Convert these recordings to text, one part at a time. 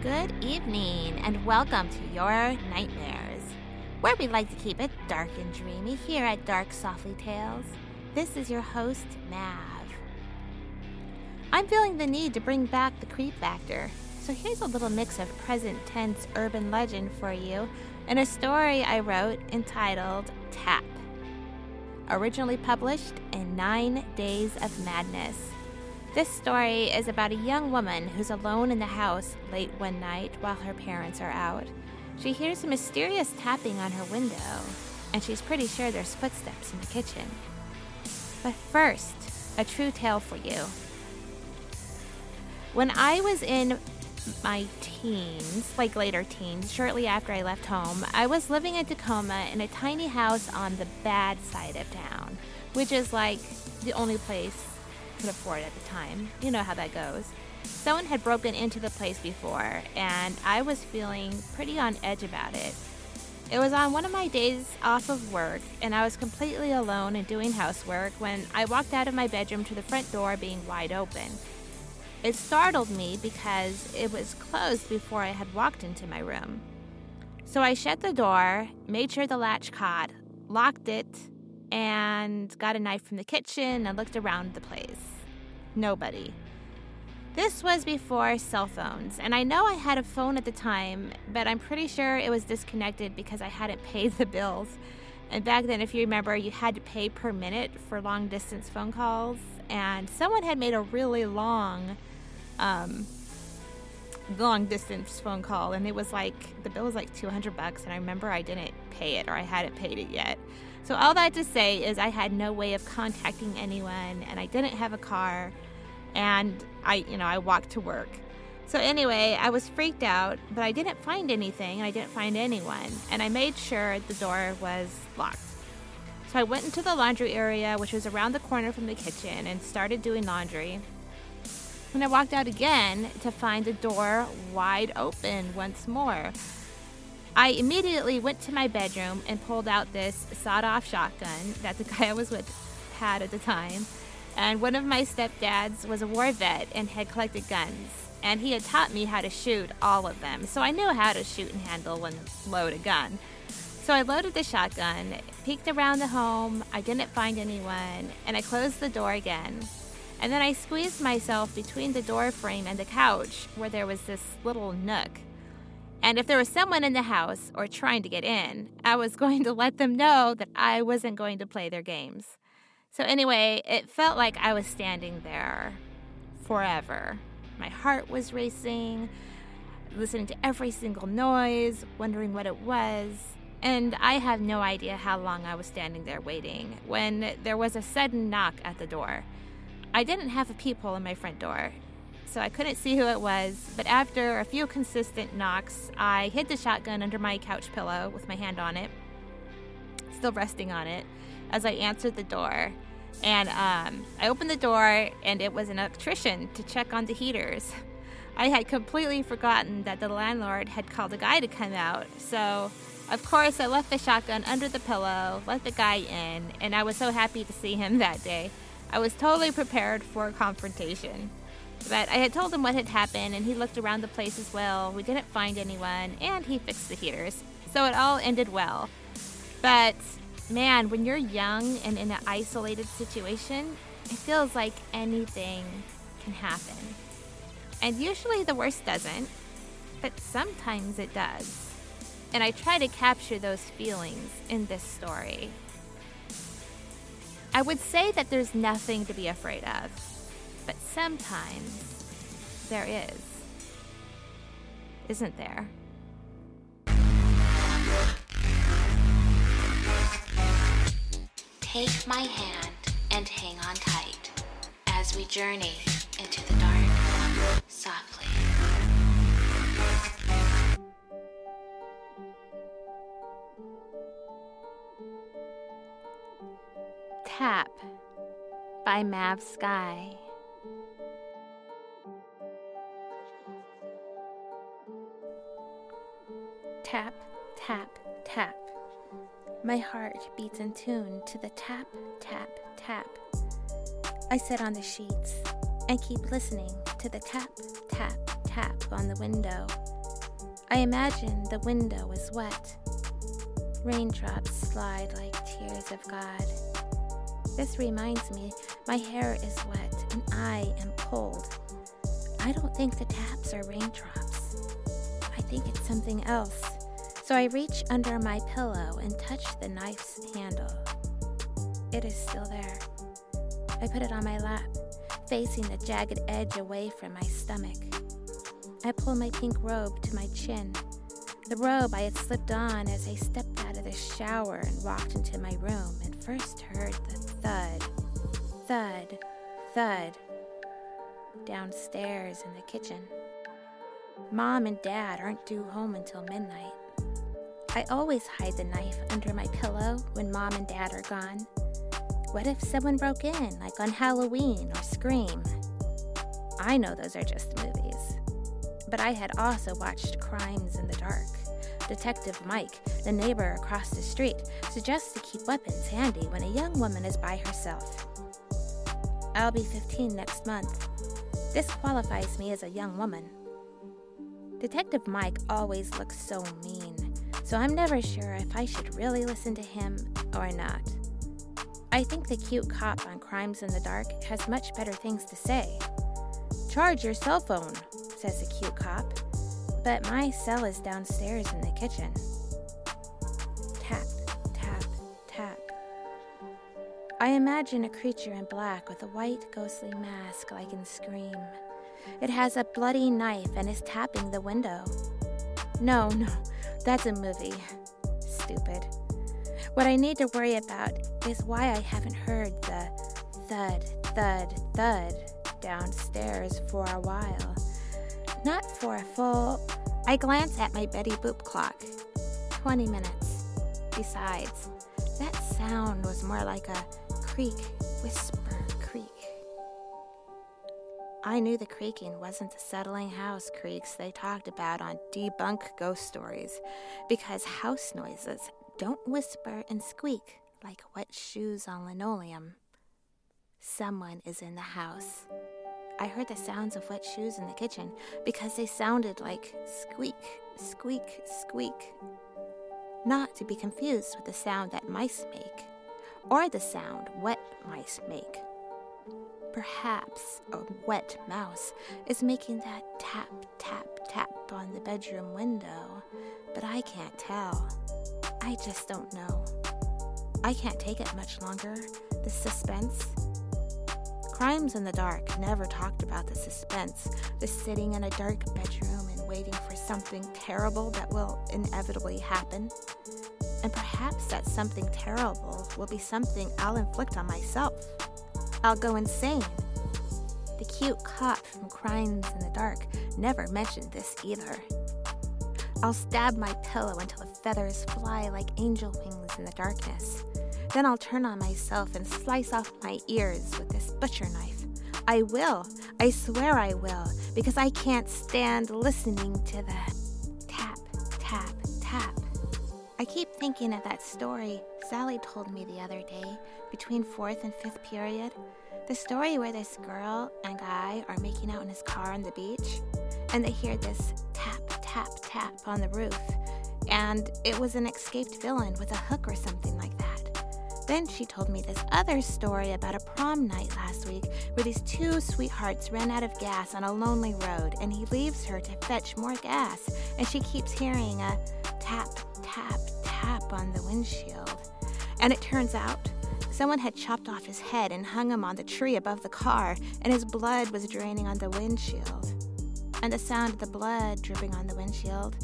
Good evening, and welcome to Your Nightmares, where we like to keep it dark and dreamy here at Dark Softly Tales. This is your host, Mav. I'm feeling the need to bring back the creep factor, so here's a little mix of present tense urban legend for you and a story I wrote entitled Tap, originally published in 9 Days of Madness. This story is about a young woman who's alone in the house late one night while her parents are out. She hears a mysterious tapping on her window, and she's pretty sure there's footsteps in the kitchen. But first, a true tale for you. When I was in my teens, like later teens, shortly after I left home, I was living in Tacoma in a tiny house on the bad side of town, which is like the only place could afford at the time. You know how that goes. Someone had broken into the place before, and I was feeling pretty on edge about it. It was on one of my days off of work, and I was completely alone and doing housework when I walked out of my bedroom to the front door being wide open. It startled me because it was closed before I had walked into my room. So I shut the door, made sure the latch caught, locked it, and got a knife from the kitchen and looked around the place. Nobody. This was before cell phones, and I know I had a phone at the time, but I'm pretty sure it was disconnected because I hadn't paid the bills. And back then, if you remember, you had to pay per minute for long-distance phone calls, and someone had made a really long-distance phone call, and it was like, the bill was like $200, and I remember I didn't pay it, or I hadn't paid it yet. So all that to say is I had no way of contacting anyone, and I didn't have a car, and I walked to work. So anyway, I was freaked out, but I didn't find anything, and I didn't find anyone, and I made sure the door was locked. So I went into the laundry area, which was around the corner from the kitchen, and started doing laundry. And I walked out again to find the door wide open once more. I immediately went to my bedroom and pulled out this sawed-off shotgun that the guy I was with had at the time. And one of my stepdads was a war vet and had collected guns. And he had taught me how to shoot all of them. So I knew how to shoot and handle and load a gun. So I loaded the shotgun, peeked around the home. I didn't find anyone. And I closed the door again. And then I squeezed myself between the door frame and the couch where there was this little nook. And if there was someone in the house or trying to get in, I was going to let them know that I wasn't going to play their games. So anyway, it felt like I was standing there forever. My heart was racing, listening to every single noise, wondering what it was. And I have no idea how long I was standing there waiting when there was a sudden knock at the door. I didn't have a peephole in my front door, so I couldn't see who it was, but after a few consistent knocks, I hid the shotgun under my couch pillow with my hand on it, still resting on it, as I answered the door. And I opened the door, and it was an electrician to check on the heaters. I had completely forgotten that the landlord had called a guy to come out, so of course I left the shotgun under the pillow, let the guy in, and I was so happy to see him that day. I was totally prepared for a confrontation. But I had told him what had happened, and he looked around the place as well. We didn't find anyone, and he fixed the heaters. So it all ended well. But, man, when you're young and in an isolated situation, it feels like anything can happen. And usually the worst doesn't, but sometimes it does. And I try to capture those feelings in this story. I would say that there's nothing to be afraid of, but sometimes there is, isn't there? Take my hand and hang on tight as we journey into the dark softly. Tap by MavSky. Tap, tap, tap. My heart beats in tune to the tap, tap, tap. I sit on the sheets and keep listening to the tap, tap, tap on the window. I imagine the window is wet. Raindrops slide like tears of God. This reminds me, my hair is wet and I am cold. I don't think the taps are raindrops. I think it's something else. So I reach under my pillow and touch the knife's handle. It is still there. I put it on my lap, facing the jagged edge away from my stomach. I pull my pink robe to my chin, the robe I had slipped on as I stepped out of the shower and walked into my room and first heard the thud, thud, thud downstairs in the kitchen. Mom and Dad aren't due home until midnight. I always hide the knife under my pillow when Mom and Dad are gone. What if someone broke in, like on Halloween or Scream? I know those are just movies. But I had also watched Crimes in the Dark. Detective Mike, the neighbor across the street, suggests to keep weapons handy when a young woman is by herself. I'll be 15 next month. This qualifies me as a young woman. Detective Mike always looks so mean, so I'm never sure if I should really listen to him or not. I think the cute cop on Crimes in the Dark has much better things to say. "Charge your cell phone," says the cute cop, but my cell is downstairs in the kitchen. Tap, tap, tap. I imagine a creature in black with a white ghostly mask like in Scream. It has a bloody knife and is tapping the window. No, that's a movie. Stupid. What I need to worry about is why I haven't heard the thud, thud, thud downstairs for a while. Not for a full... I glance at my Betty Boop clock. 20 minutes. Besides, that sound was more like a creak, whisper, creak. I knew the creaking wasn't the settling house creaks they talked about on Debunk Ghost Stories, because house noises don't whisper and squeak like wet shoes on linoleum. Someone is in the house. I heard the sounds of wet shoes in the kitchen because they sounded like squeak, squeak, squeak. Not to be confused with the sound that mice make, or the sound wet mice make. Perhaps a wet mouse is making that tap, tap, tap on the bedroom window, but I can't tell. I just don't know. I can't take it much longer, the suspense. Crimes in the Dark never talked about the suspense, the sitting in a dark bedroom and waiting for something terrible that will inevitably happen. And perhaps that something terrible will be something I'll inflict on myself. I'll go insane. The cute cop from Crimes in the Dark never mentioned this either. I'll stab my pillow until the feathers fly like angel wings in the darkness. Then I'll turn on myself and slice off my ears with this butcher knife. I will. I swear I will. Because I can't stand listening to the tap, tap, tap. I keep thinking of that story Sally told me the other day, between 4th and 5th period. The story where this girl and guy are making out in his car on the beach, and they hear this tap, tap, tap on the roof. And it was an escaped villain with a hook or something like that. Then she told me this other story about a prom night last week where these two sweethearts ran out of gas on a lonely road, and he leaves her to fetch more gas, and she keeps hearing a tap, tap, tap on the windshield. And it turns out someone had chopped off his head and hung him on the tree above the car, and his blood was draining on the windshield. And the sound of the blood dripping on the windshield,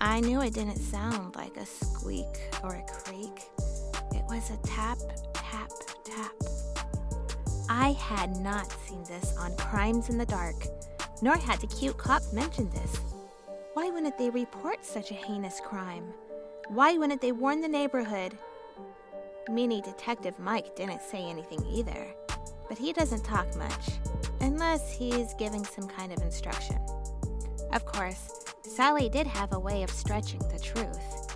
I knew it didn't sound like a squeak or a creak. Was a tap, tap, tap. I had not seen this on Crimes in the Dark, nor had the cute cop mentioned this. Why wouldn't they report such a heinous crime? Why wouldn't they warn the neighborhood? Mini Detective Mike didn't say anything either, but he doesn't talk much, unless he's giving some kind of instruction. Of course, Sally did have a way of stretching the truth.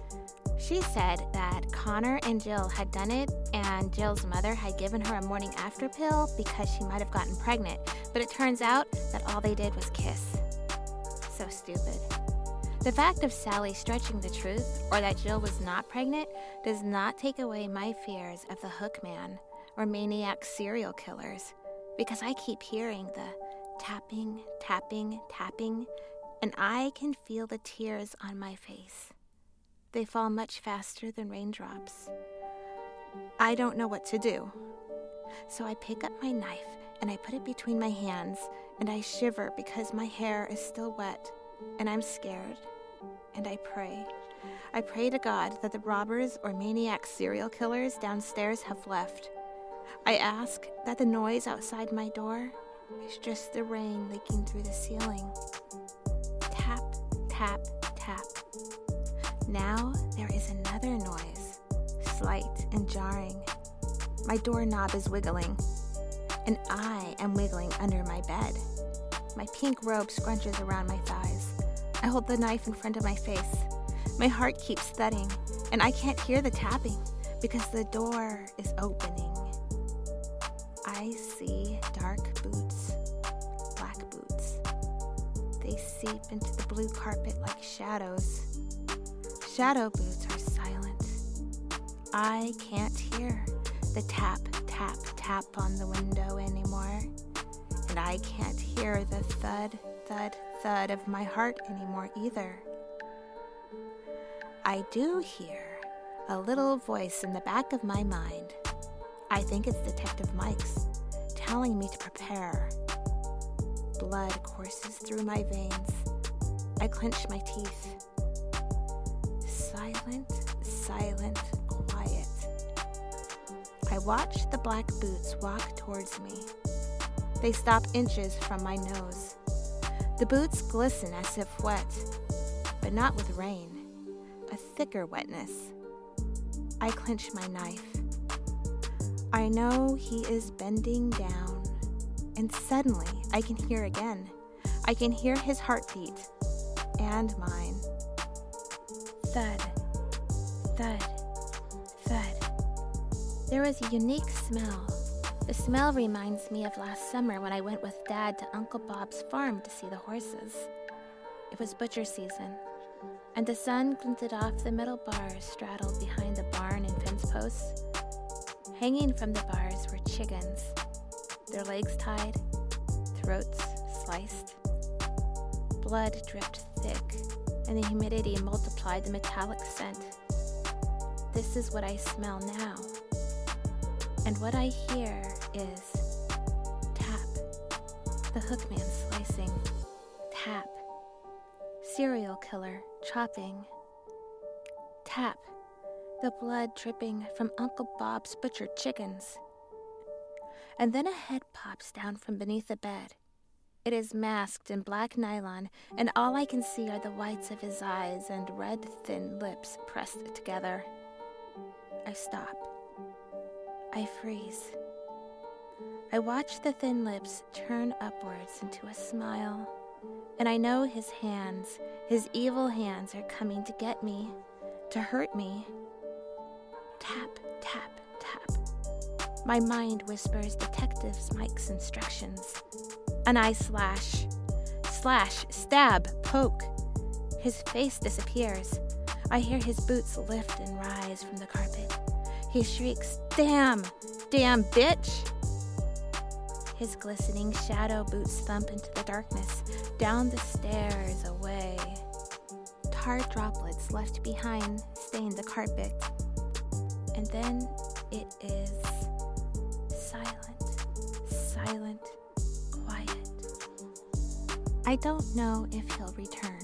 She said that Connor and Jill had done it, and Jill's mother had given her a morning after pill because she might have gotten pregnant, but it turns out that all they did was kiss. So stupid. The fact of Sally stretching the truth, or that Jill was not pregnant, does not take away my fears of the hook man or maniac serial killers, because I keep hearing the tapping, tapping, tapping, and I can feel the tears on my face. They fall much faster than raindrops. I don't know what to do. So I pick up my knife and I put it between my hands, and I shiver because my hair is still wet, and I'm scared, and I pray. I pray to God that the robbers or maniac serial killers downstairs have left. I ask that the noise outside my door is just the rain leaking through the ceiling. Tap, tap, tap. Now there is another noise, slight and jarring. My doorknob is wiggling, and I am wiggling under my bed. My pink robe scrunches around my thighs. I hold the knife in front of my face. My heart keeps thudding, and I can't hear the tapping because the door is opening. I see dark boots, black boots. They seep into the blue carpet like shadows. Shadow boots are silent. I can't hear the tap, tap, tap on the window anymore. And I can't hear the thud, thud, thud of my heart anymore either. I do hear a little voice in the back of my mind. I think it's Detective Mike's, telling me to prepare. Blood courses through my veins. I clench my teeth. Silent, silent, quiet. I watch the black boots walk towards me. They stop inches from my nose. The boots glisten as if wet, but not with rain, a thicker wetness. I clench my knife. I know he is bending down, and suddenly I can hear again. I can hear his heartbeat, and mine. Thud, thud, thud. There is a unique smell. The smell reminds me of last summer when I went with Dad to Uncle Bob's farm to see the horses. It was butcher season, and the sun glinted off the metal bars straddled behind the barn and fence posts. Hanging from the bars were chickens, their legs tied, throats sliced. Blood dripped thick, and the humidity multiplied the metallic scent. This is what I smell now. And what I hear is tap, the hookman slicing, tap, serial killer chopping, tap, the blood dripping from Uncle Bob's butchered chickens. And then a head pops down from beneath the bed. It is masked in black nylon, and all I can see are the whites of his eyes and red, thin lips pressed together. I stop. I freeze. I watch the thin lips turn upwards into a smile, and I know his hands, his evil hands, are coming to get me, to hurt me. Tap, tap, tap. My mind whispers Detective Mike's instructions. And I slash, slash, stab, poke. His face disappears. I hear his boots lift and rise from the carpet. He shrieks, "Damn! Damn, bitch!" His glistening shadow boots thump into the darkness, down the stairs, away. Tar droplets left behind stain the carpet. And then it is silent, silent, quiet. I don't know if he'll return,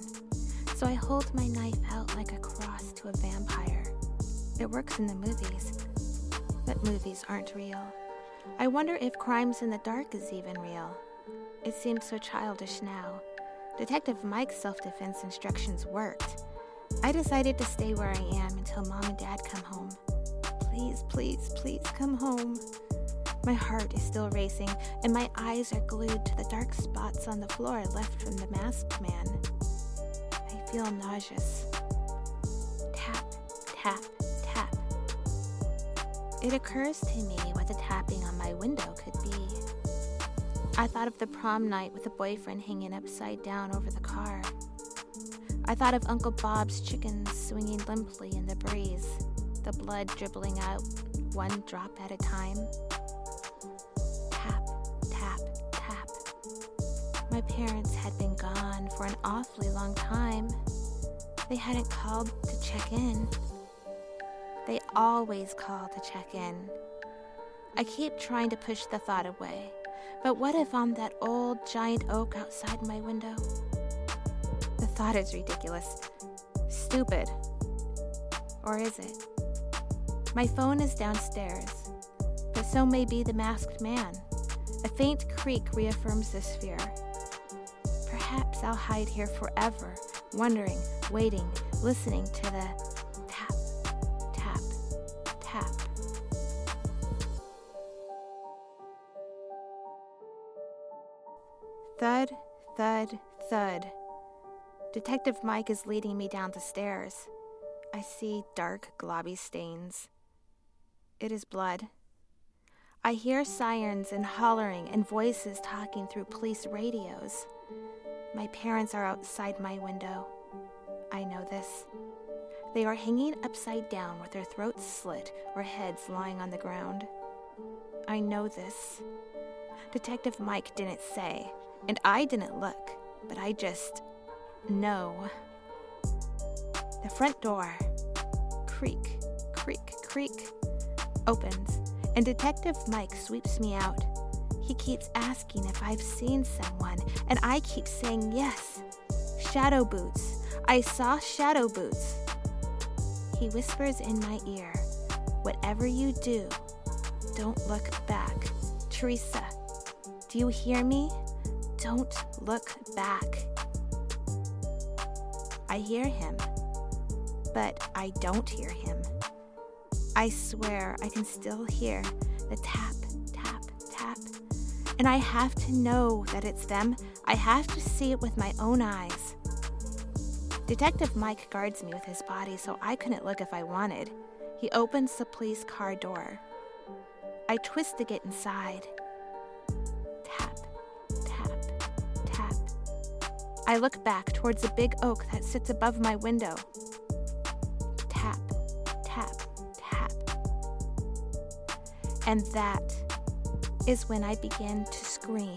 so I hold my knife out like a cross to a vampire. It works in the movies, but movies aren't real. I wonder if Crimes in the Dark is even real. It seems so childish now. Detective Mike's self-defense instructions worked. I decided to stay where I am until Mom and Dad come home. Please, please, please come home. My heart is still racing, and my eyes are glued to the dark spots on the floor left from the masked man. I feel nauseous. Tap, tap, tap. It occurs to me what the tapping on my window could be. I thought of the prom night with the boyfriend hanging upside down over the car. I thought of Uncle Bob's chickens swinging limply in the breeze, the blood dribbling out one drop at a time. Tap, tap, tap. My parents had been gone for an awfully long time. They hadn't called to check in. They always call to check in. I keep trying to push the thought away, but what if I'm that old giant oak outside my window? The thought is ridiculous. Stupid. Or is it? My phone is downstairs, but so may be the masked man. A faint creak reaffirms this fear. Perhaps I'll hide here forever, wondering, waiting, listening to the tap, tap, tap. Thud, thud, thud. Detective Mike is leading me down the stairs. I see dark, globby stains. It is blood. I hear sirens and hollering and voices talking through police radios. My parents are outside my window. I know this. They are hanging upside down with their throats slit or heads lying on the ground. I know this. Detective Mike didn't say, and I didn't look, but I just know. The front door, creak, creak, creak, opens, and Detective Mike sweeps me out. He keeps asking if I've seen someone, and I keep saying yes. Shadow boots. I saw shadow boots. He whispers in my ear, "Whatever you do, don't look back. Teresa, do you hear me? Don't look back." I hear him. But I don't hear him. I swear I can still hear the tap, tap, tap. And I have to know that it's them. I have to see it with my own eyes. Detective Mike guards me with his body, so I couldn't look if I wanted. He opens the police car door. I twist to get inside. Tap, tap, tap. I look back towards the big oak that sits above my window. And that is when I began to scream.